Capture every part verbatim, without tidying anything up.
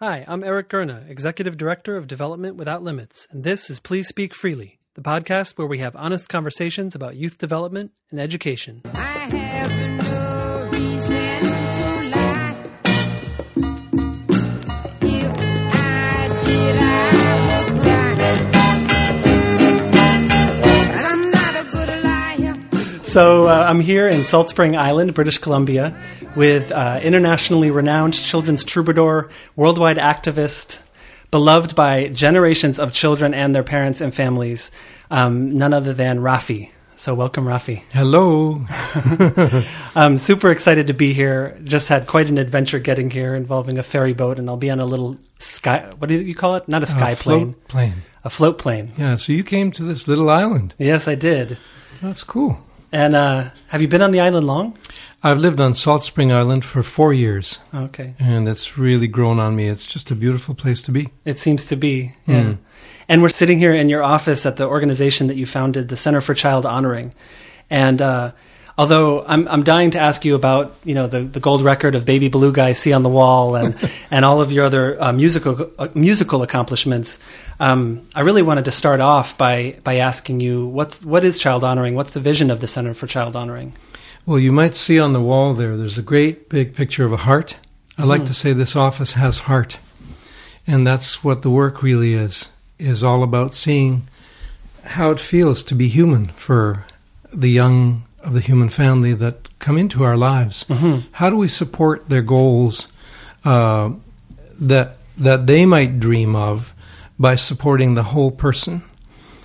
Hi, I'm Eric Gurna, Executive Director of Development Without Limits, and this is Please Speak Freely, the podcast where we have honest conversations about youth development and education. I have no reason to lie. If I did, I would cry. I'm not a good liar. So uh, I'm here in Salt Spring Island, British Columbia, with uh, internationally renowned children's troubadour, worldwide activist, beloved by generations of children and their parents and families, um, none other than Raffi. So welcome, Raffi. Hello. I'm super excited to be here. Just had quite an adventure getting here involving a ferry boat, and I'll be on a little sky, what do you call it? Not a sky uh, plane. Float plane. A float plane. Yeah, so you came to this little island. Yes, I did. That's cool. And uh, have you been on the island long? I've lived on Salt Spring Island for four years. Okay. And it's really grown on me. It's just a beautiful place to be. It seems to be, yeah. Mm. And we're sitting here in your office at the organization that you founded, the Center for Child Honoring. And uh, although I'm, I'm dying to ask you about, you know, the, the gold record of Baby Beluga I see on the wall and, and all of your other uh, musical uh, musical accomplishments, um, I really wanted to start off by, by asking you, what's, what is Child Honoring? What's the vision of the Center for Child Honoring? Well, you might see on the wall there, there's a great big picture of a heart. I mm-hmm. like to say this office has heart. And that's what the work really is, is all about seeing how it feels to be human for the young of the human family that come into our lives. Mm-hmm. How do we support their goals uh, that that they might dream of by supporting the whole person?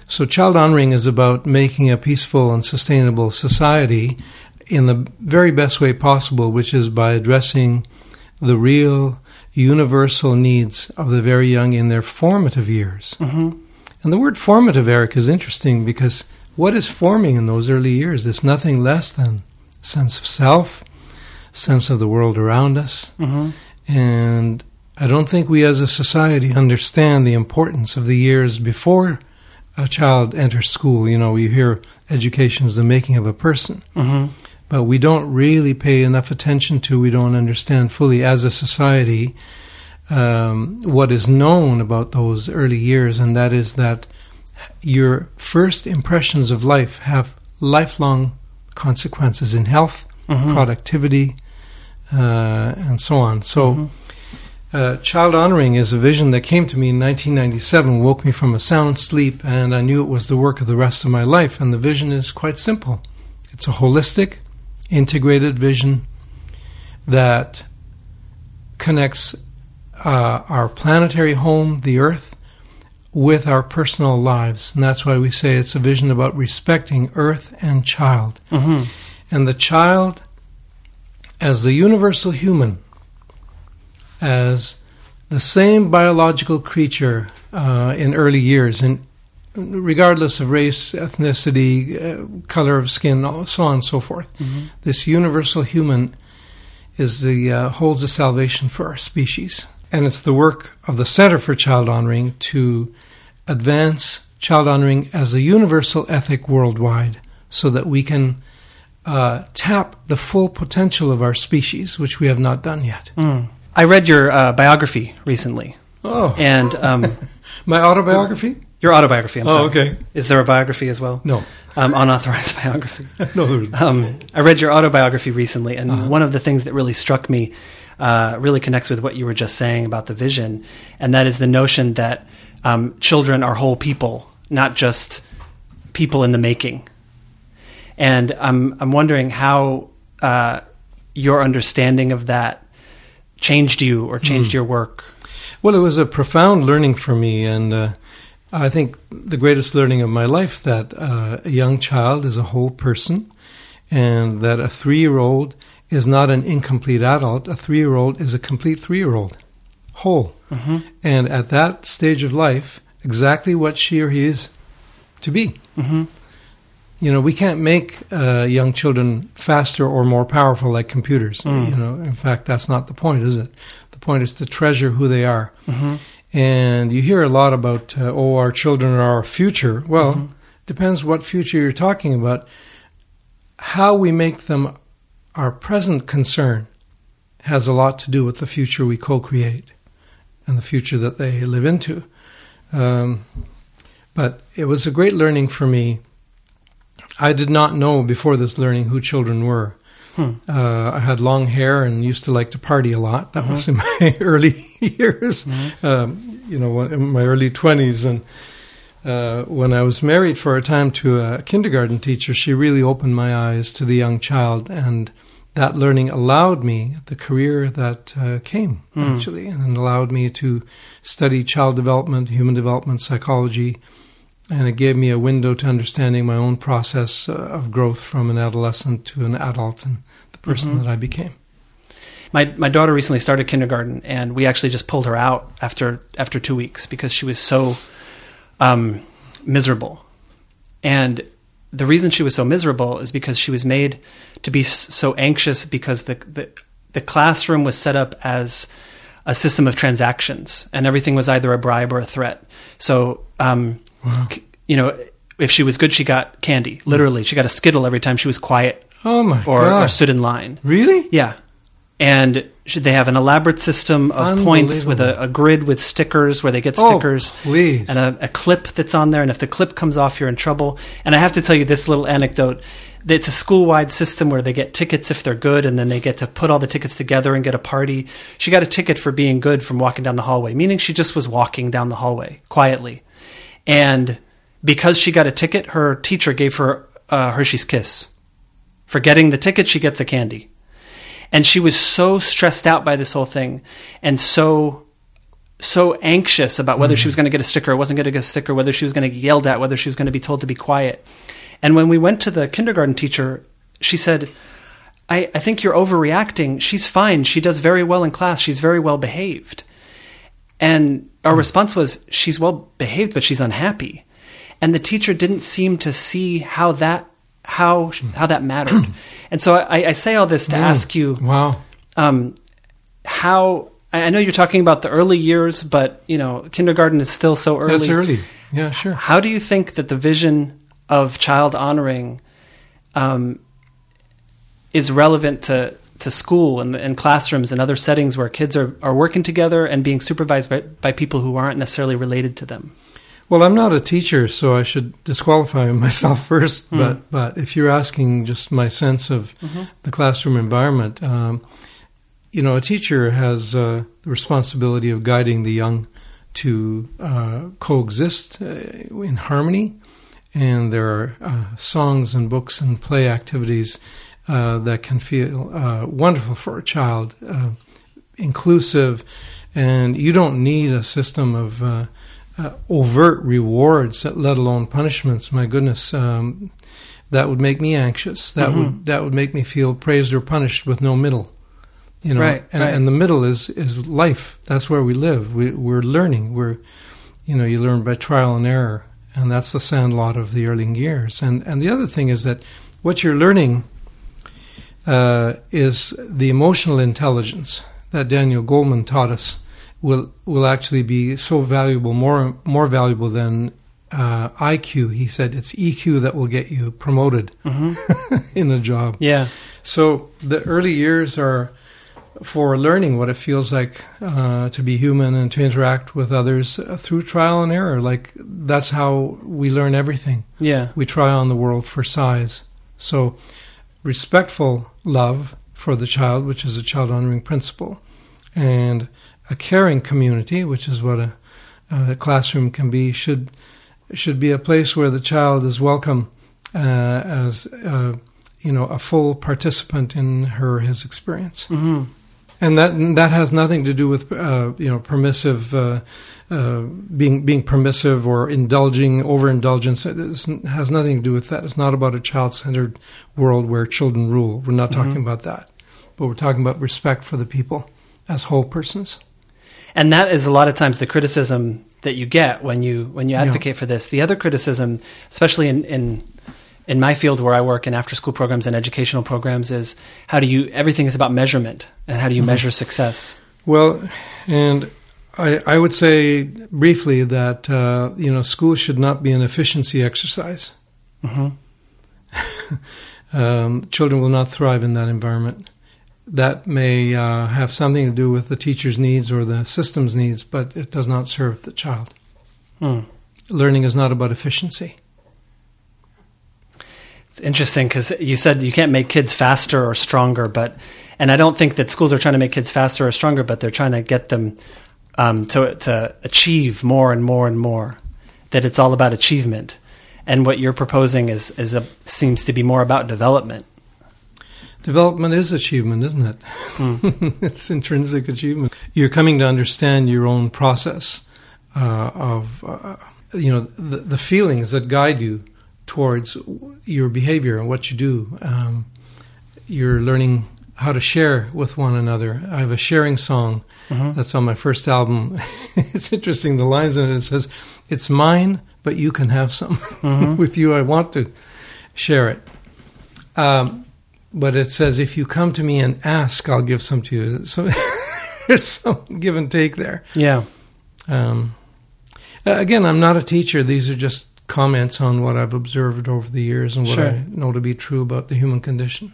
So Child Honoring is about making a peaceful and sustainable society in the very best way possible, which is by addressing the real universal needs of the very young in their formative years. Mm-hmm. And the word formative, Eric, is interesting because what is forming in those early years is nothing less than sense of self, sense of the world around us. Mm-hmm. And I don't think we as a society understand the importance of the years before a child enters school. You know, you hear education is the making of a person. Mm-hmm. But we don't really pay enough attention to, we don't understand fully as a society um, what is known about those early years, and that is that your first impressions of life have lifelong consequences in health, mm-hmm. productivity, uh, and so on. So mm-hmm. uh, Child Honoring is a vision that came to me in nineteen ninety-seven, woke me from a sound sleep, and I knew it was the work of the rest of my life, and the vision is quite simple. It's a holistic, integrated vision that connects uh, our planetary home, the Earth, with our personal lives. And that's why we say it's a vision about respecting Earth and child. Mm-hmm. And the child as the universal human, as the same biological creature uh, in early years, in regardless of race, ethnicity, uh, color of skin, so on and so forth. Mm-hmm. This universal human is the uh, holds the salvation for our species. And it's the work of the Center for Child Honoring to advance child honoring as a universal ethic worldwide so that we can uh, tap the full potential of our species, which we have not done yet. Mm. I read your uh, biography recently. Oh. And um, my autobiography? Your autobiography, I'm sorry. Oh, okay. Is there a biography as well? No. Um, unauthorized biography. No, there isn't. Um, I read your autobiography recently, and uh-huh. one of the things that really struck me uh, really connects with what you were just saying about the vision, and that is the notion that um, children are whole people, not just people in the making. And I'm, I'm wondering how uh, your understanding of that changed you or changed mm. your work. Well, it was a profound learning for me, and Uh, I think the greatest learning of my life that uh, a young child is a whole person, and that a three-year-old is not an incomplete adult. A three-year-old is a complete three-year-old, whole. Mm-hmm. And at that stage of life, exactly what she or he is to be. Mm-hmm. You know, we can't make uh, young children faster or more powerful like computers. Mm. You know, in fact, that's not the point, is it? The point is to treasure who they are. Mm-hmm. And you hear a lot about, uh, oh, our children are our future. Well, mm-hmm. depends what future you're talking about. How we make them our present concern has a lot to do with the future we co-create. and the future that they live into. Um, but it was a great learning for me. I did not know before this learning who children were. Hmm. Uh, I had long hair and used to like to party a lot. That mm-hmm. was in my early years, mm-hmm. um, you know, in my early twenties. And uh, when I was married for a time to a kindergarten teacher, she really opened my eyes to the young child. And that learning allowed me the career that uh, came, mm. actually, and allowed me to study child development, human development, psychology. And it gave me a window to understanding my own process of growth from an adolescent to an adult and the person mm-hmm. that I became. My my daughter recently started kindergarten, and we actually just pulled her out after after two weeks because she was so um, miserable. And the reason she was so miserable is because she was made to be so anxious because the the, the classroom was set up as a system of transactions, and everything was either a bribe or a threat. So... Um, Wow. You know, if she was good, she got candy. Literally, she got a Skittle every time she was quiet oh my or, or stood in line. Really? Yeah. And they have an elaborate system of points with a, a grid with stickers where they get stickers. Oh, please. And a, a clip that's on there. And if the clip comes off, you're in trouble. And I have to tell you this little anecdote. It's a school-wide system where they get tickets if they're good, and then they get to put all the tickets together and get a party. She got a ticket for being good from walking down the hallway, meaning she just was walking down the hallway quietly. And because she got a ticket, her teacher gave her a Hershey's Kiss. For getting the ticket, she gets a candy. And she was so stressed out by this whole thing and so so anxious about whether mm-hmm. she was going to get a sticker or wasn't going to get a sticker, whether she was going to get yelled at, whether she was going to be told to be quiet. And when we went to the kindergarten teacher, she said, I, I think you're overreacting. She's fine. She does very well in class. She's very well behaved. And our response was, she's well behaved, but she's unhappy. And the teacher didn't seem to see how that how how that mattered. And so I, I say all this to mm. ask you, wow, um, how I know you're talking about the early years, but you know, kindergarten is still so early. That's early, yeah, sure. How do you think that the vision of child honoring um, is relevant to? to school and, and classrooms and other settings where kids are, are working together and being supervised by, by people who aren't necessarily related to them? Well, I'm not a teacher, so I should disqualify myself first. Mm-hmm. But but if you're asking just my sense of mm-hmm. the classroom environment, um, you know, a teacher has uh, the responsibility of guiding the young to uh, coexist uh, in harmony. And there are uh, songs and books and play activities Uh, that can feel uh, wonderful for a child, uh, inclusive, and you don't need a system of uh, uh, overt rewards, let alone punishments. My goodness, um, that would make me anxious. That mm-hmm. would that would make me feel praised or punished with no middle. You know, right, and, right. and the middle is, is life. That's where we live. We, we're learning. We're, you know, you learn by trial and error, and that's the sandlot of the early years. And and the other thing is that what you're learning. Uh, is the emotional intelligence that Daniel Goleman taught us will will actually be so valuable, more more valuable than uh, I Q. He said it's E Q that will get you promoted mm-hmm. in a job. Yeah. So the early years are for learning what it feels like uh, to be human and to interact with others through trial and error. Like that's how we learn everything. Yeah. We try on the world for size. So. Respectful love for the child, which is a child honoring principle, and a caring community, which is what a, a classroom can be, should should be a place where the child is welcome uh, as uh, you know, a full participant in her his experience, mm-hmm. and that that has nothing to do with uh, you know permissive uh, uh, being being permissive or indulging overindulgence. It has nothing to do with that. It's not about a child-centered world where children rule. We're not talking mm-hmm. about that, but we're talking about respect for the people as whole persons. And that is a lot of times the criticism that you get when you when you advocate yeah. for this. The other criticism, especially in, in in my field where I work in after-school programs and educational programs, is how do you everything is about measurement and how do you mm-hmm. measure success? Well, and I, I would say briefly that uh, you know school should not be an efficiency exercise. Mm-hmm. Um, children will not thrive in that environment. that may uh, have something to do with the teacher's needs or the system's needs, but it does not serve the child. Hmm. Learning is not about efficiency. It's interesting because you said you can't make kids faster or stronger, but and I don't think that schools are trying to make kids faster or stronger, but they're trying to get them um, to to achieve more and more and more. That it's all about achievement, and what you're proposing is is a, seems to be more about development. Development is achievement, isn't it? Mm. It's intrinsic achievement. You're coming to understand your own process uh, of uh, you know the, the feelings that guide you towards your behavior and what you do. Um, you're learning how to share with one another. I have a sharing song mm-hmm. that's on my first album. It's interesting, the lines in it says, "It's mine, but you can have some." Mm-hmm. With you, I want to share it. Um, but it says, if you come to me and ask, I'll give some to you. So there's some give and take there. Yeah. Um, again, I'm not a teacher. These are just comments on what I've observed over the years and what sure. I know to be true about the human condition.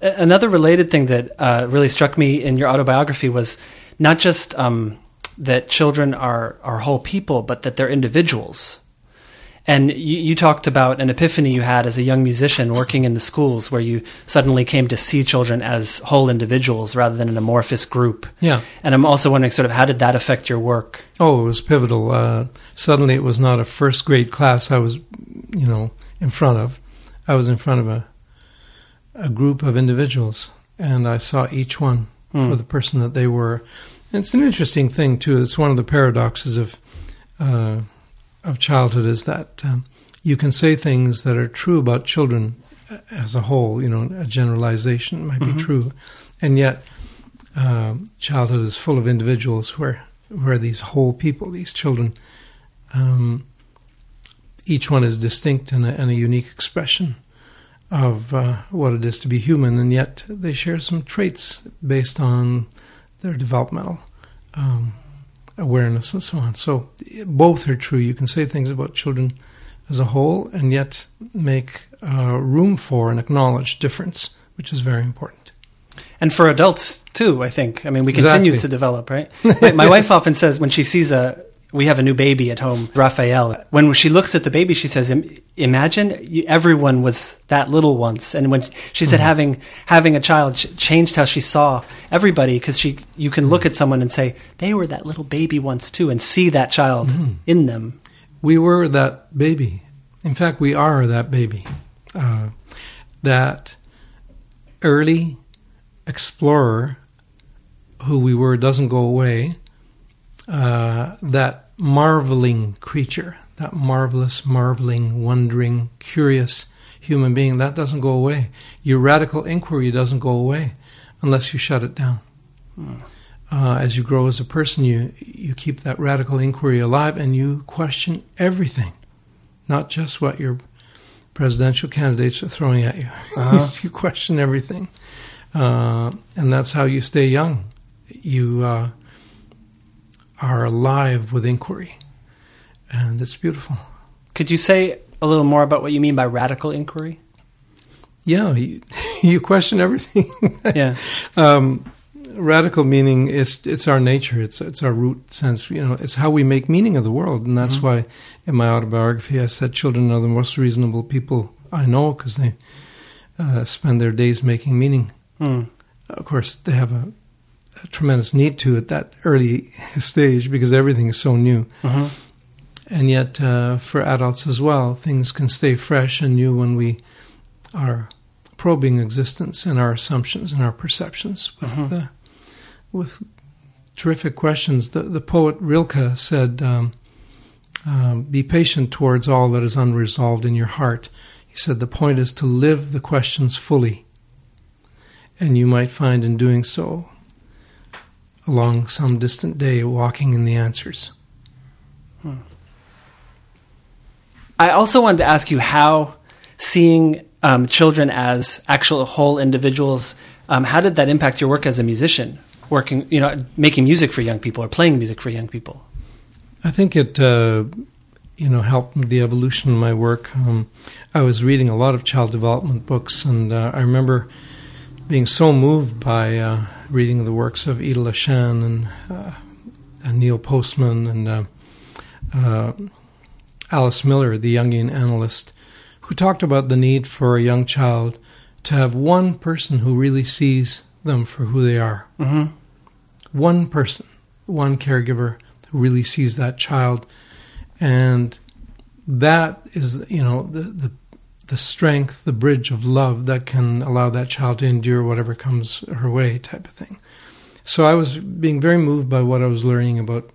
Another related thing that uh, really struck me in your autobiography was not just um, that children are, are whole people, but that they're individuals. And you, you talked about an epiphany you had as a young musician working in the schools where you suddenly came to see children as whole individuals rather than an amorphous group. Yeah. And I'm also wondering sort of how did that affect your work? Oh, it was pivotal. Uh, suddenly it was not a first grade class I was, you know, in front of. I was in front of a, a group of individuals, and I saw each one mm. for the person that they were. And it's an interesting thing, too. It's one of the paradoxes of... Uh, of childhood is that um, you can say things that are true about children as a whole, you know, a generalization might mm-hmm. be true, and yet um, childhood is full of individuals where where these whole people, these children, um, each one is distinct and a, and a unique expression of uh, what it is to be human, and yet they share some traits based on their developmental um awareness and so on. So both are true. You can say things about children as a whole and yet make uh, room for and acknowledge difference, which is very important. And for adults too, I think. I mean, we continue exactly. to develop, right? My, my yes. wife often says when she sees a, we have a new baby at home, Raphael. When she looks at the baby, she says, imagine everyone was that little once. And when she said mm-hmm. having having a child changed how she saw everybody, because she you can look at someone and say, they were that little baby once too, and see that child mm-hmm. in them. We were that baby. In fact, we are that baby. Uh, that early explorer who we were doesn't go away. Uh, that marveling creature, that marvelous, marveling, wondering, curious human being, that doesn't go away. Your radical inquiry doesn't go away unless you shut it down. Hmm. Uh, as you grow as a person, you, you keep that radical inquiry alive and you question everything, not just what your presidential candidates are throwing at you. Uh-huh. You question everything. Uh, and that's how you stay young. You... Uh, are alive with inquiry, and it's beautiful. Could you say a little more about what you mean by radical inquiry? Yeah, you, you question everything. Yeah, um, radical meaning is it's our nature, it's it's our root sense. You know, it's how we make meaning of the world, and that's mm-hmm. why in my autobiography I said children are the most reasonable people I know because they uh, spend their days making meaning. Mm. Of course, they have a A tremendous need to at that early stage because everything is so new. Uh-huh. And yet uh, for adults as well, things can stay fresh and new when we are probing existence and our assumptions and our perceptions with uh-huh. the, with terrific questions. The, the poet Rilke said, um, um, be patient towards all that is unresolved in your heart. He said, the point is to live the questions fully. And you might find in doing so along some distant day, walking in the answers. Hmm. I also wanted to ask you how seeing um, children as actual whole individuals, um, how did that impact your work as a musician, working, you know, making music for young people or playing music for young people? I think it, uh, you know, helped the evolution of my work. Um, I was reading a lot of child development books, and uh, I remember being so moved by uh, reading the works of Eda LeShan and, uh, and Neil Postman and uh, uh, Alice Miller, the Jungian analyst, who talked about the need for a young child to have one person who really sees them for who they are. Mm-hmm. One person, one caregiver who really sees that child. And that is, you know, the, the the strength, the bridge of love that can allow that child to endure whatever comes her way, type of thing. So I was being very moved by what I was learning about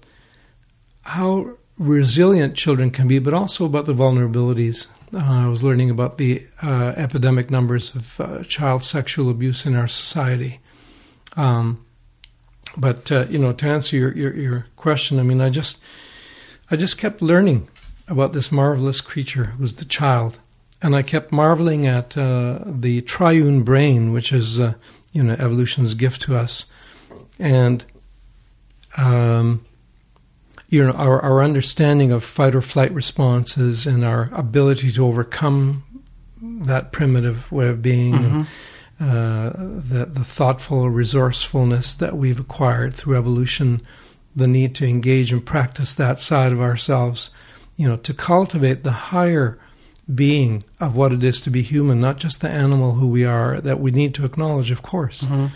how resilient children can be, but also about the vulnerabilities. Uh, I was learning about the uh, epidemic numbers of uh, child sexual abuse in our society. Um, but, uh, you know, to answer your, your, your question, I mean, I just I just kept learning about this marvelous creature who was the child. And I kept marveling at uh, the triune brain, which is, uh, you know, evolution's gift to us. And, um, you know, our, our understanding of fight or flight responses and our ability to overcome that primitive way of being, mm-hmm. and, uh, the, the thoughtful resourcefulness that we've acquired through evolution, the need to engage and practice that side of ourselves, you know, to cultivate the higher being of what it is to be human, not just the animal who we are, that we need to acknowledge, of course. Mm-hmm.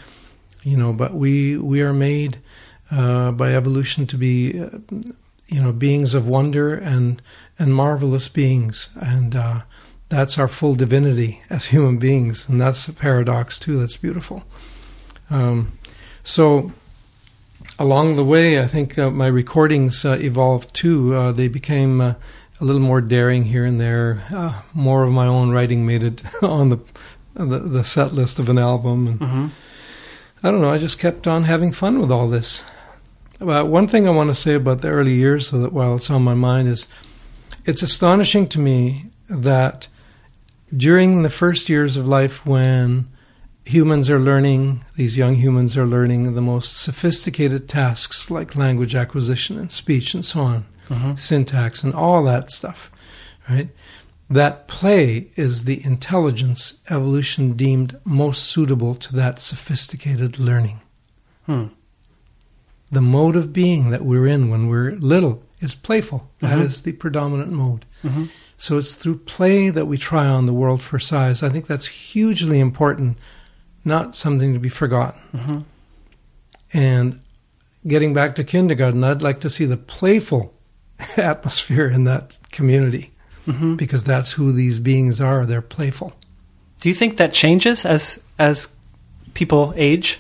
You know, but we we are made uh, by evolution to be, uh, you know, beings of wonder and and marvelous beings, and uh, that's our full divinity as human beings, and that's a paradox too. That's beautiful. Um, so. Along the way, I think uh, my recordings uh, evolved too. Uh, they became uh, a little more daring here and there. Uh, more of my own writing made it on the the, the set list of an album. And mm-hmm. I don't know. I just kept on having fun with all this. But one thing I want to say about the early years, so that while it's on my mind, is it's astonishing to me that during the first years of life, when humans are learning, these young humans are learning the most sophisticated tasks like language acquisition and speech and so on, mm-hmm. syntax and all that stuff, right? That play is the intelligence evolution deemed most suitable to that sophisticated learning. Hmm. The mode of being that we're in when we're little is playful. That mm-hmm. is the predominant mode. Mm-hmm. So it's through play that we try on the world for size. I think that's hugely important. Not something to be forgotten. Mm-hmm. And getting back to kindergarten, I'd like to see the playful atmosphere in that community, mm-hmm. because that's who these beings are. They're playful. Do you think that changes as as people age?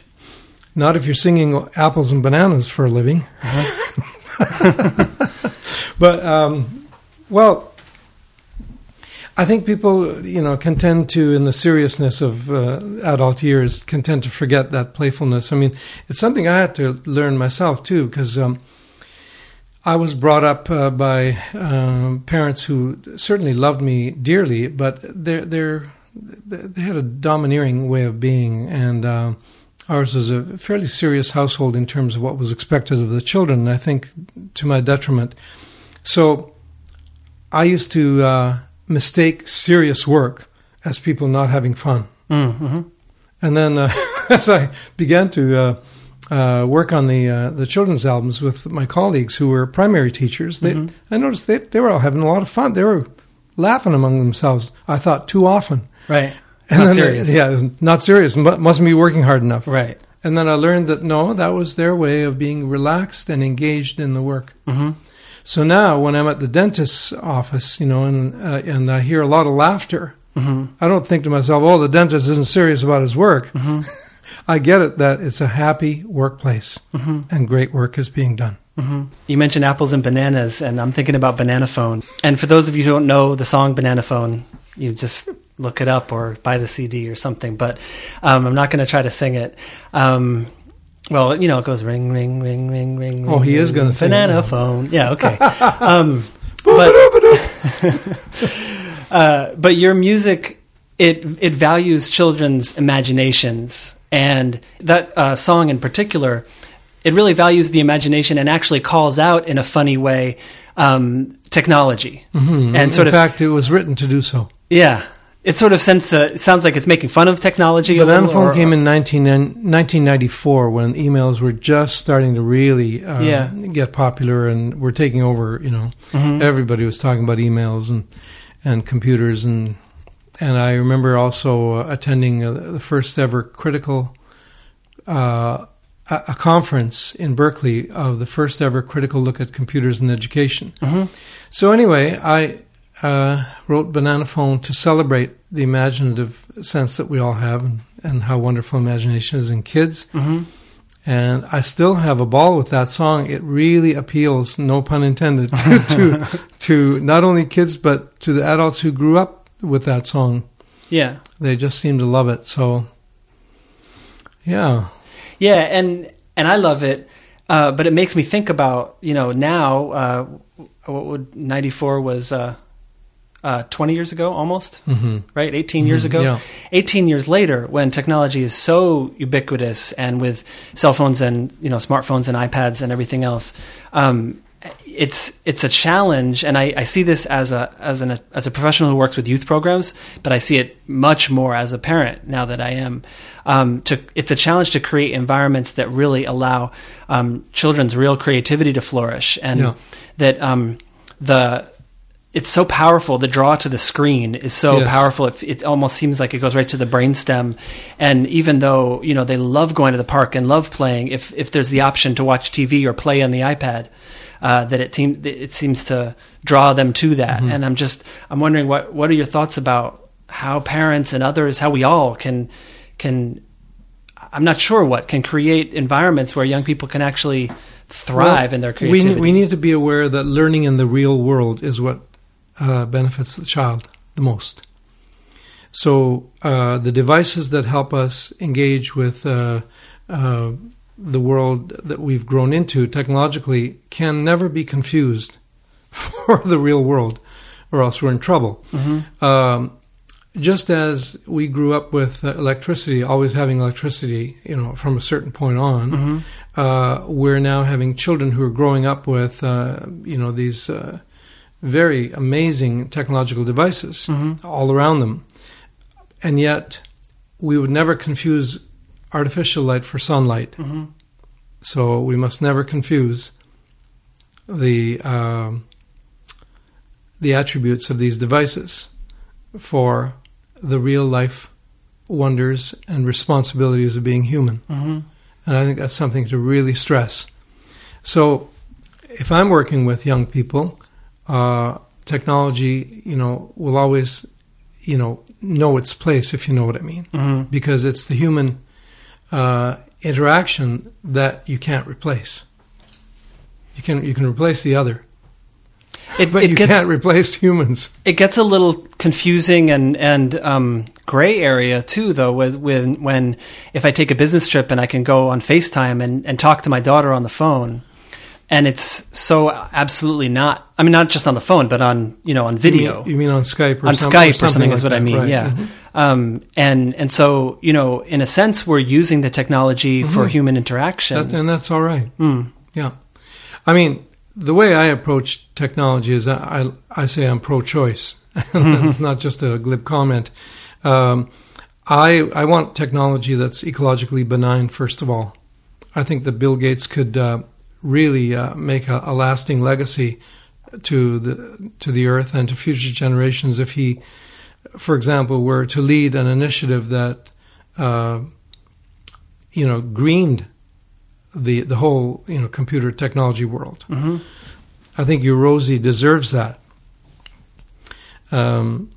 Not if you're singing apples and bananas for a living. Uh-huh. But, um, well... I think people, you know, can tend to, in the seriousness of uh, adult years, can tend to forget that playfulness. I mean, it's something I had to learn myself, too, because um, I was brought up uh, by um, parents who certainly loved me dearly, but they're, they're, they had a domineering way of being, and uh, ours was a fairly serious household in terms of what was expected of the children, I think, to my detriment. So I used to... Uh, mistake serious work as people not having fun. Mm-hmm. And then uh, as I began to uh, uh, work on the uh, the children's albums with my colleagues who were primary teachers, they, mm-hmm. I noticed they, they were all having a lot of fun. They were laughing among themselves, I thought, too often. Right. It's and not serious. They, yeah, not serious. Mustn't be working hard enough. Right. And then I learned that, no, that was their way of being relaxed and engaged in the work. Mm-hmm. So now, when I'm at the dentist's office, you know, and uh, and I hear a lot of laughter, mm-hmm. I don't think to myself, "Oh, the dentist isn't serious about his work." Mm-hmm. I get it that it's a happy workplace, mm-hmm. and great work is being done. Mm-hmm. You mentioned apples and bananas, and I'm thinking about Bananaphone. And for those of you who don't know the song Bananaphone, you just look it up or buy the C D or something. But um, I'm not going to try to sing it. Um, Well, you know, it goes ring, ring, ring, ring, ring. Oh, he is going to say banana phone. Yeah, okay. Um, but, uh, but your music, it it values children's imaginations, and that uh, song in particular, it really values the imagination and actually calls out in a funny way um, technology. Mm-hmm. And sort in of, fact, it was written to do so. Yeah. it sort of sense, uh, it sounds like it's making fun of technology. Bananaphone came in nineteen ninety-four when emails were just starting to really uh, yeah. get popular and were taking over, you know. Mm-hmm. Everybody was talking about emails and, and computers. And and I remember also uh, attending uh, the first ever critical, uh, a, a conference in Berkeley of the first ever critical look at computers in education. Mm-hmm. So anyway, I... Uh, wrote Bananaphone to celebrate the imaginative sense that we all have and, and how wonderful imagination is in kids. Mm-hmm. And I still have a ball with that song. It really appeals, no pun intended, to, to, to not only kids, but to the adults who grew up with that song. Yeah. They just seem to love it. So, yeah. Yeah, and, and I love it. Uh, but it makes me think about, you know, now, uh, what would, ninety-four was... Uh, Uh, twenty years ago, almost, mm-hmm. right? eighteen mm-hmm. years ago. Yeah. eighteen years later, when technology is so ubiquitous and with cell phones and, you know, smartphones and iPads and everything else, um, it's it's a challenge. And I, I see this as a as an as a professional who works with youth programs, but I see it much more as a parent now that I am. Um, to it's a challenge to create environments that really allow um, children's real creativity to flourish, and yeah. that um, the it's so powerful. The draw to the screen is so yes. powerful. It, it almost seems like it goes right to the brainstem. And even though, you know, they love going to the park and love playing, if, if there's the option to watch T V or play on the iPad, uh, that it, te- it seems to draw them to that. Mm-hmm. And I'm just, I'm wondering what, what are your thoughts about how parents and others, how we all can, can, I'm not sure what, can create environments where young people can actually thrive well, in their creativity. We, we need to be aware that learning in the real world is what, Uh, benefits the child the most. So uh, the devices that help us engage with uh, uh, the world that we've grown into technologically can never be confused for the real world, or else we're in trouble. Mm-hmm. Um, just as we grew up with electricity, always having electricity, you know, from a certain point on, mm-hmm. uh, we're now having children who are growing up with, uh, you know, these... Uh, very amazing technological devices mm-hmm. all around them. And yet, we would never confuse artificial light for sunlight. Mm-hmm. So we must never confuse the uh, the attributes of these devices for the real-life wonders and responsibilities of being human. Mm-hmm. And I think that's something to really stress. So if I'm working with young people... Uh, technology, you know, will always, you know, know its place, if you know what I mean, mm-hmm. because it's the human uh, interaction that you can't replace. You can you can replace the other, it, but it you gets, can't replace humans. It gets a little confusing and and um, gray area too, though, with when when if I take a business trip and I can go on FaceTime and, and talk to my daughter on the phone. And it's so absolutely not, I mean, not just on the phone, but on, you know, on video. You mean, you mean on Skype or on something? On Skype or something, or something like is what that, I mean, right. yeah. Mm-hmm. Um, and and so, you know, in a sense, we're using the technology mm-hmm. for human interaction. That, and that's all right. Mm. Yeah. I mean, the way I approach technology is I, I, I say I'm pro-choice. Mm-hmm. It's not just a glib comment. Um, I I want technology that's ecologically benign, first of all. I think that Bill Gates could... Uh, really uh, make a, a lasting legacy to the to the earth and to future generations if he, for example, were to lead an initiative that, uh, you know, greened the the whole, you know, computer technology world. Mm-hmm. I think Urosi deserves that. Um,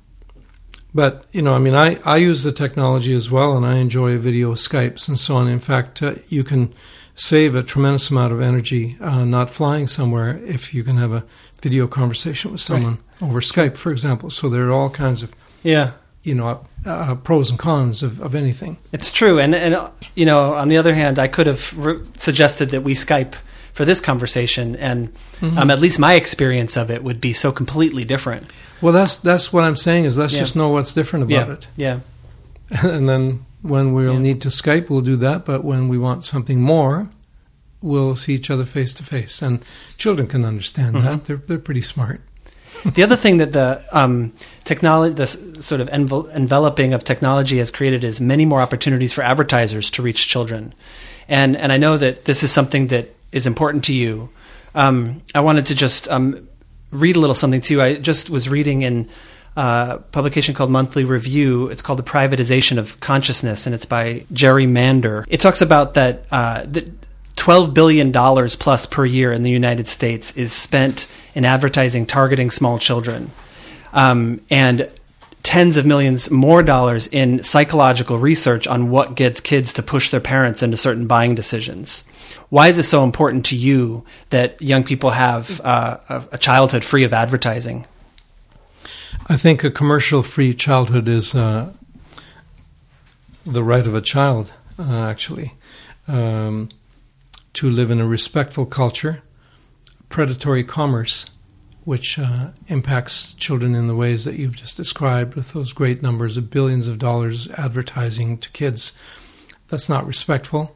but, you know, I mean, I, I use the technology as well, and I enjoy video Skypes and so on. In fact, uh, you can... save a tremendous amount of energy uh, not flying somewhere if you can have a video conversation with someone right. over Skype, for example. So there are all kinds of yeah, you know, uh, pros and cons of, of anything. It's true, and and you know, on the other hand, I could have re- suggested that we Skype for this conversation, and mm-hmm. um, at least my experience of it would be so completely different. Well, that's that's what I'm saying is let's yeah. just know what's different about yeah. it. Yeah, and then. When we'll yeah. need to Skype, we'll do that. But when we want something more, we'll see each other face to face. And children can understand mm-hmm. that. They're they're pretty smart. The other thing that the um, technology, the sort of envel- enveloping of technology has created is many more opportunities for advertisers to reach children. And and I know that this is something that is important to you. Um, I wanted to just um, read a little something to you. I just was reading in a publication called Monthly Review. It's called The Privatization of Consciousness, and it's by Jerry Mander. It talks about that uh, that twelve billion dollars plus per year in the United States is spent in advertising targeting small children, um, and tens of millions more dollars in psychological research on what gets kids to push their parents into certain buying decisions. Why is it so important to you that young people have uh, a childhood free of advertising? I think a commercial-free childhood is uh, the right of a child, uh, actually, um, to live in a respectful culture. Predatory commerce, which uh, impacts children in the ways that you've just described, with those great numbers of billions of dollars advertising to kids. That's not respectful,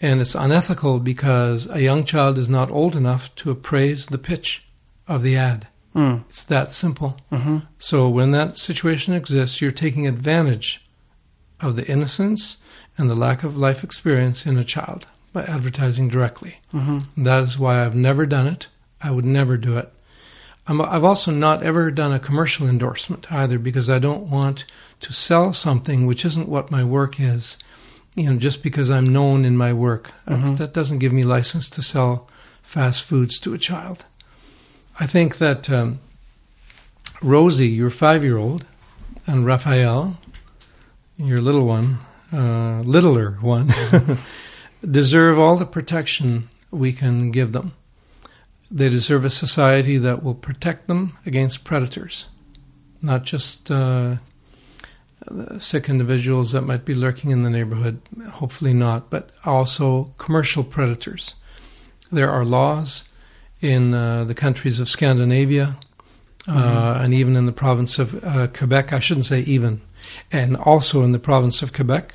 and it's unethical because a young child is not old enough to appraise the pitch of the ad. Mm. It's that simple. Mm-hmm. So when that situation exists, you're taking advantage of the innocence and the lack of life experience in a child by advertising directly. Mm-hmm. That is why I've never done it. I would never do it. I'm, I've also not ever done a commercial endorsement either, because I don't want to sell something which isn't what my work is. You know, just because I'm known in my work, mm-hmm. that doesn't give me license to sell fast foods to a child. I think that um, Rosie, your five-year-old, and Raphael, your little one, uh, littler one, deserve all the protection we can give them. They deserve a society that will protect them against predators, not just uh, sick individuals that might be lurking in the neighborhood, hopefully not, but also commercial predators. There are laws in uh, the countries of Scandinavia, uh, mm-hmm. and even in the province of uh, Quebec, I shouldn't say even, and also in the province of Quebec,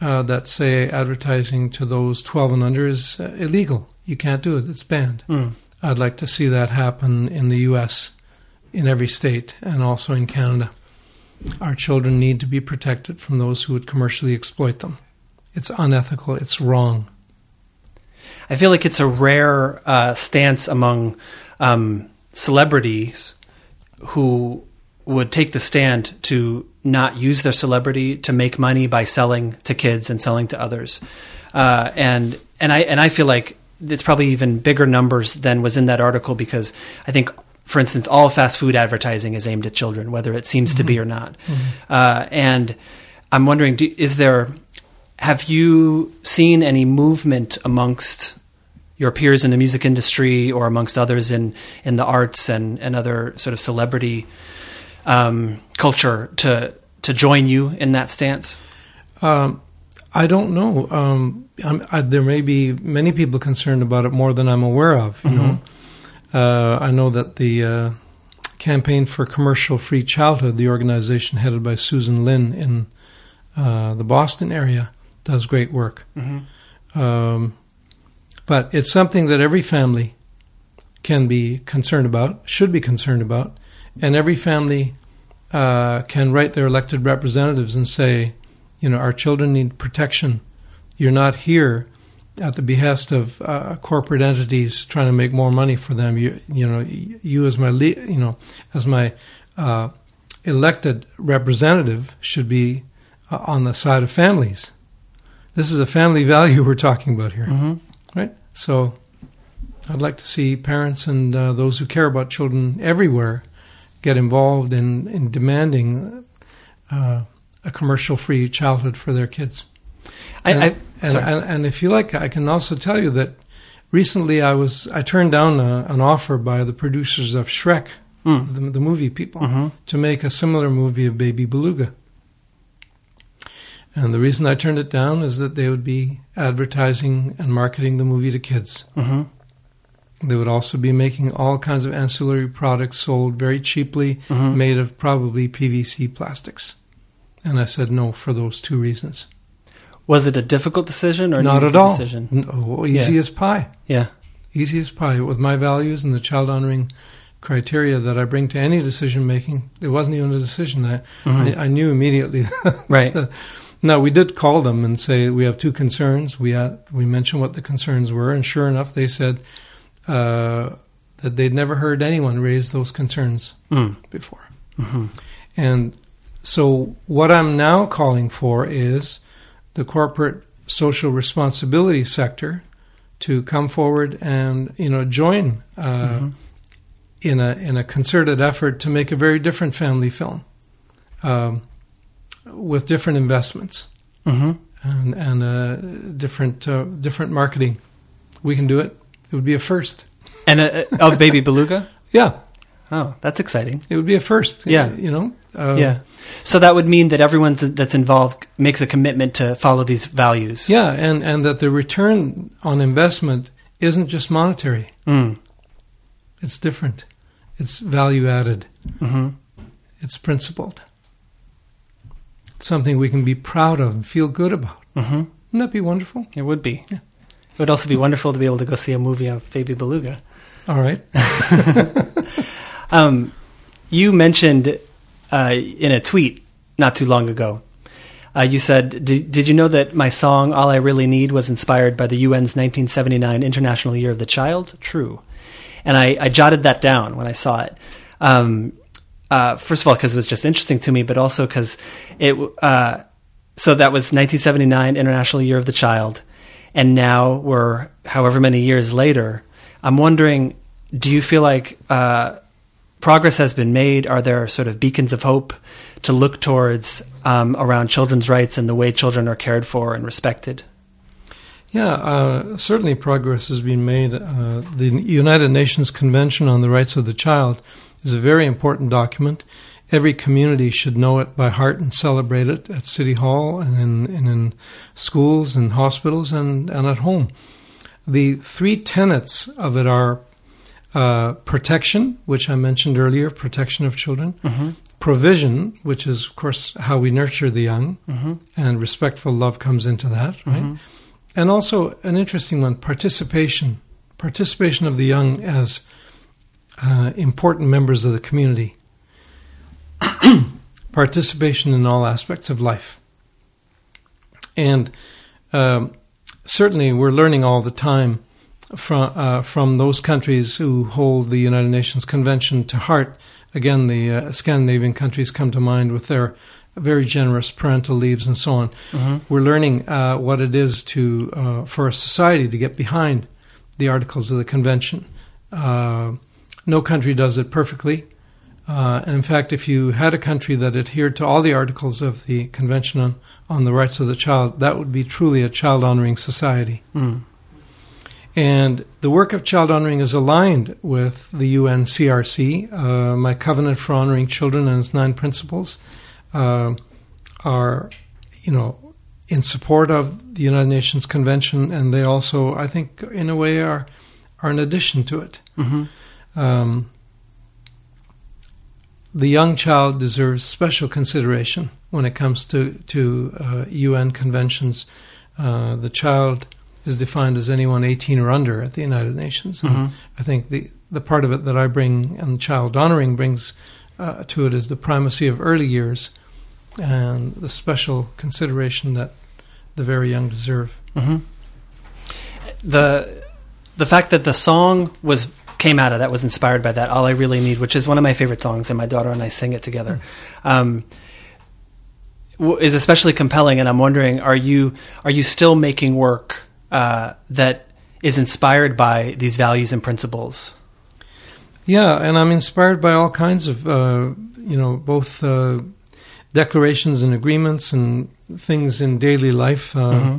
uh, that say advertising to those twelve and under is uh, illegal. You can't do it. It's banned. Mm. I'd like to see that happen in the U S, in every state, and also in Canada. Our children need to be protected from those who would commercially exploit them. It's unethical. It's wrong. I feel like it's a rare uh, stance among um, celebrities who would take the stand to not use their celebrity to make money by selling to kids and selling to others. Uh, and and I and I feel like it's probably even bigger numbers than was in that article, because I think, for instance, all fast food advertising is aimed at children, whether it seems mm-hmm. to be or not. Mm-hmm. Uh, and I'm wondering, do, is there... Have you seen any movement amongst your peers in the music industry or amongst others in, in the arts and, and other sort of celebrity um, culture to to join you in that stance? Um, I don't know. Um, I'm, I, there may be many people concerned about it more than I'm aware of. You mm-hmm. know, uh, I know that the uh, Campaign for Commercial Free Childhood, the organization headed by Susan Lynn in uh, the Boston area, does great work. Mm-hmm. Um, but it's something that every family can be concerned about, should be concerned about, and every family uh, can write their elected representatives and say, you know, our children need protection. You're not here at the behest of uh, corporate entities trying to make more money for them. You, you know, you as my, le- you know, as my uh, elected representative should be uh, on the side of families. This is a family value we're talking about here, mm-hmm. right? So I'd like to see parents and uh, those who care about children everywhere get involved in, in demanding uh, a commercial-free childhood for their kids. I, and, I, and, and, and if you like, I can also tell you that recently I was I turned down a, an offer by the producers of Shrek, mm. the, the movie people, mm-hmm. to make a similar movie of Baby Beluga. And the reason I turned it down is that they would be advertising and marketing the movie to kids. Mm-hmm. They would also be making all kinds of ancillary products sold very cheaply, mm-hmm. made of probably P V C plastics. And I said no for those two reasons. Was it a difficult decision or not an easy at all? Decision? No, easy yeah. as pie. Yeah, easy as pie. With my values and the Child Honoring criteria that I bring to any decision making. It wasn't even a decision. I mm-hmm. I, I knew immediately. Right. The, no, we did call them and say we have two concerns. We uh, we mentioned what the concerns were, and sure enough, they said uh, that they'd never heard anyone raise those concerns mm. before. Mm-hmm. And so, what I'm now calling for is the corporate social responsibility sector to come forward and you know join uh, mm-hmm. in a in a concerted effort to make a very different family film. Um, with different investments mm-hmm. and, and uh, different uh, different marketing. We can do it. It would be a first. And a, a, of Baby Beluga? Yeah. Oh, that's exciting. It would be a first. Yeah. You know? Uh, yeah. So that would mean that everyone that's involved makes a commitment to follow these values. Yeah, and, and that the return on investment isn't just monetary. Mm. It's different. It's value added. Mm-hmm. It's principled. Something we can be proud of and feel good about. Mm-hmm. Wouldn't that be wonderful? It would be. Yeah. It would also be wonderful to be able to go see a movie of Baby Beluga. All right. um, you mentioned uh, in a tweet not too long ago, uh, you said, did, did you know that my song, All I Really Need, was inspired by the U N's nineteen seventy-nine International Year of the Child? True. And I, I jotted that down when I saw it. Um Uh, first of all, because it was just interesting to me, but also because it, uh, so that was nineteen seventy-nine, International Year of the Child. And now we're however many years later. I'm wondering, do you feel like uh, progress has been made? Are there sort of beacons of hope to look towards um, around children's rights and the way children are cared for and respected? Yeah, uh, certainly progress has been made. Uh, the United Nations Convention on the Rights of the Child is a very important document. Every community should know it by heart and celebrate it at City Hall and in, and in schools and hospitals and, and at home. The three tenets of it are uh, protection, which I mentioned earlier, protection of children, mm-hmm. provision, which is, of course, how we nurture the young, mm-hmm. and respectful love comes into that, right? Mm-hmm. And also an interesting one, participation. Participation of the young as Uh, important members of the community. Participation in all aspects of life. And um, certainly we're learning all the time from uh, from those countries who hold the United Nations Convention to heart. Again, the uh, Scandinavian countries come to mind with their very generous parental leaves and so on. Mm-hmm. We're learning uh, what it is to uh, for a society to get behind the Articles of the Convention. Uh No country does it perfectly. Uh, and in fact, if you had a country that adhered to all the articles of the Convention on, on the Rights of the Child, that would be truly a child-honoring society. Mm. And the work of child honoring is aligned with the U N C R C. Uh, my Covenant for Honoring Children and its nine principles uh, are, you know, in support of the United Nations Convention, and they also, I think, in a way, are are an addition to it. Mm-hmm. Um, the young child deserves special consideration when it comes to, to uh, U N conventions. Uh, the child is defined as anyone eighteen or under at the United Nations. Mm-hmm. And I think the, the part of it that I bring and child honoring brings uh, to it is the primacy of early years and the special consideration that the very young deserve. Mm-hmm. The, the fact that the song was... came out of that, was inspired by that, All I Really Need, which is one of my favorite songs, and my daughter and I sing it together, um, is especially compelling. And I'm wondering, are you are you still making work uh, that is inspired by these values and principles? Yeah, and I'm inspired by all kinds of, uh, you know, both uh, declarations and agreements and things in daily life. Uh, mm-hmm.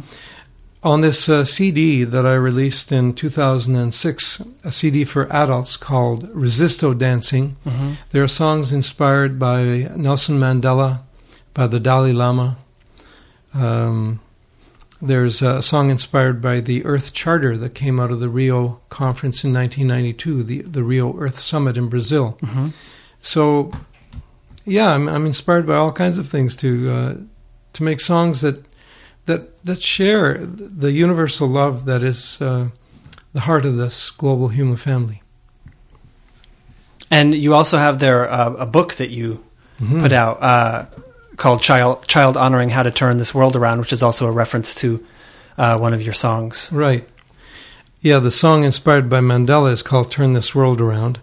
On this uh, C D that I released in two thousand six, a C D for adults called Resisto Dancing, mm-hmm. there are songs inspired by Nelson Mandela, by the Dalai Lama. Um, there's a song inspired by the Earth Charter that came out of the Rio Conference in nineteen ninety-two, the, the Rio Earth Summit in Brazil. Mm-hmm. So, yeah, I'm, I'm inspired by all kinds of things to uh, to make songs that That, that share the universal love that is uh, the heart of this global human family. And you also have there uh, a book that you mm-hmm. put out uh, called Child Child Honoring How to Turn This World Around, which is also a reference to uh, one of your songs. Right. Yeah, the song inspired by Mandela is called Turn This World Around.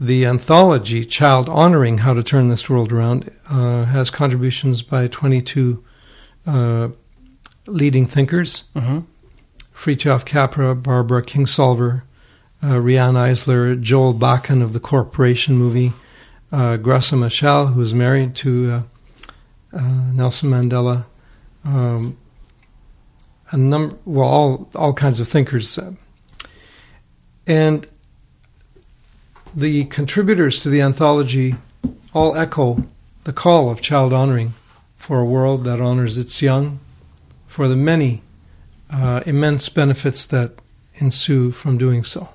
The anthology, Child Honoring How to Turn This World Around, uh, has contributions by twenty-two uh, leading thinkers. Mm-hmm. Fritjof Capra, Barbara Kingsolver, uh, Riane Eisler, Joel Bakan of the Corporation movie, uh, Graça Machel, who is married to uh, uh, Nelson Mandela, um, a number, well, all, all kinds of thinkers. And the contributors to the anthology all echo the call of child honoring for a world that honors its young, for the many Uh, immense benefits that ensue from doing so.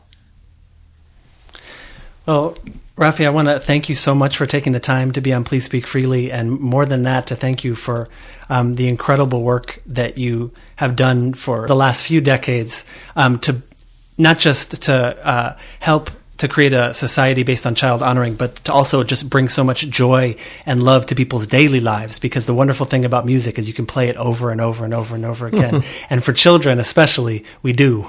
Well, Raffi, I want to thank you so much for taking the time to be on Please Speak Freely, and more than that, to thank you for um, the incredible work that you have done for the last few decades um, to not just to uh, help to create a society based on child honoring, but to also just bring so much joy and love to people's daily lives, because the wonderful thing about music is you can play it over and over and over and over again. Mm-hmm. And for children especially, we do.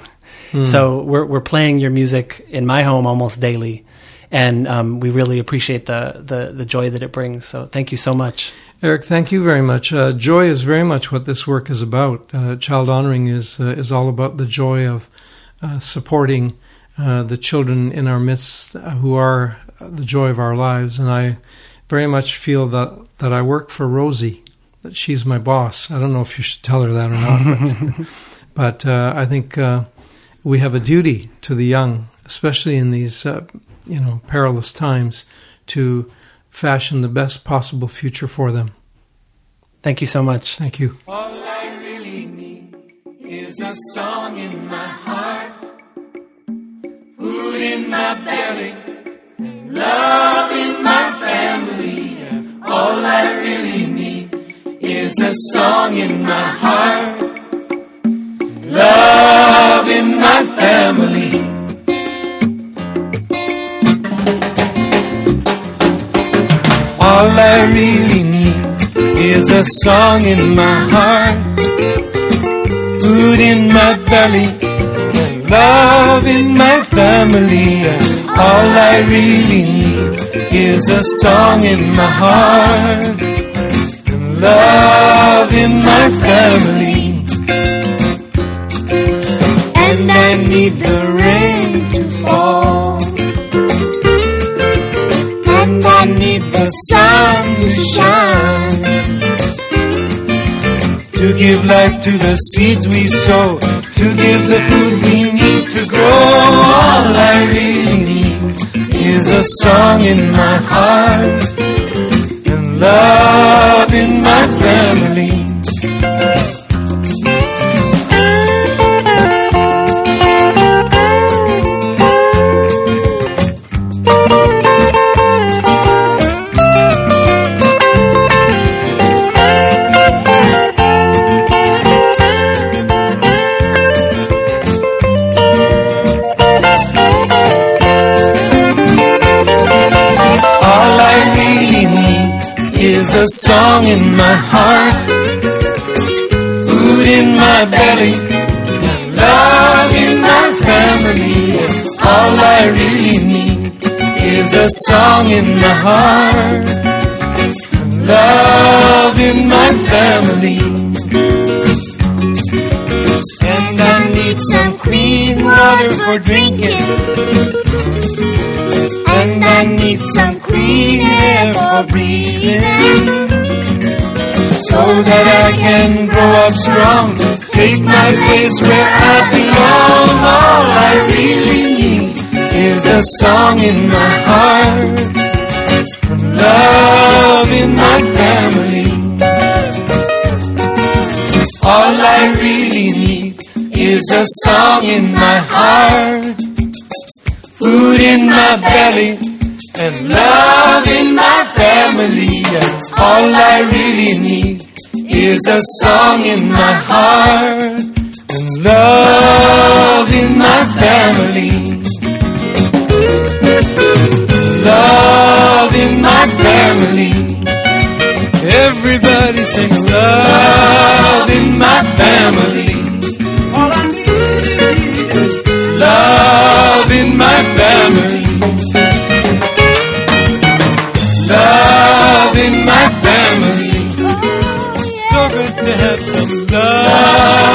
Mm. So we're we're playing your music in my home almost daily, and um, we really appreciate the, the, the joy that it brings. So thank you so much. Eric, thank you very much. Uh, joy is very much what this work is about. Uh, child honoring is, uh, is all about the joy of uh, supporting Uh, the children in our midst uh, who are the joy of our lives. And I very much feel that, that I work for Rosie, that she's my boss. I don't know if you should tell her that or not, but, but uh, I think uh, we have a duty to the young, especially in these uh, you know perilous times, to fashion the best possible future for them. Thank you so much. Thank you. All I really need is a song in my heart, food in my belly, love in my family. All I really need is a song in my heart, love in my family. All I really need is a song in my heart, food in my belly, love in my family. All I really need is a song in my heart, love in my family. And I need the rain to fall, and I need the sun to shine, to give life to the seeds we sow, to give the food we to grow. All I really need is a song in my heart and love in my family. A song in my heart, food in my belly, love in my family. All I really need is a song in my heart, love in my family. And I need some clean water for drinking, and I need some clean air for breathing, so that I can grow up strong, take my place where I belong. All I really need is a song in my heart, love in my family. All I really need is a song in my heart, food in my belly, and love in my family. All I really need is a song in my heart, and love in my family. Love sing love in my family. All I need is love in my family. Love in my family. So good to have some love.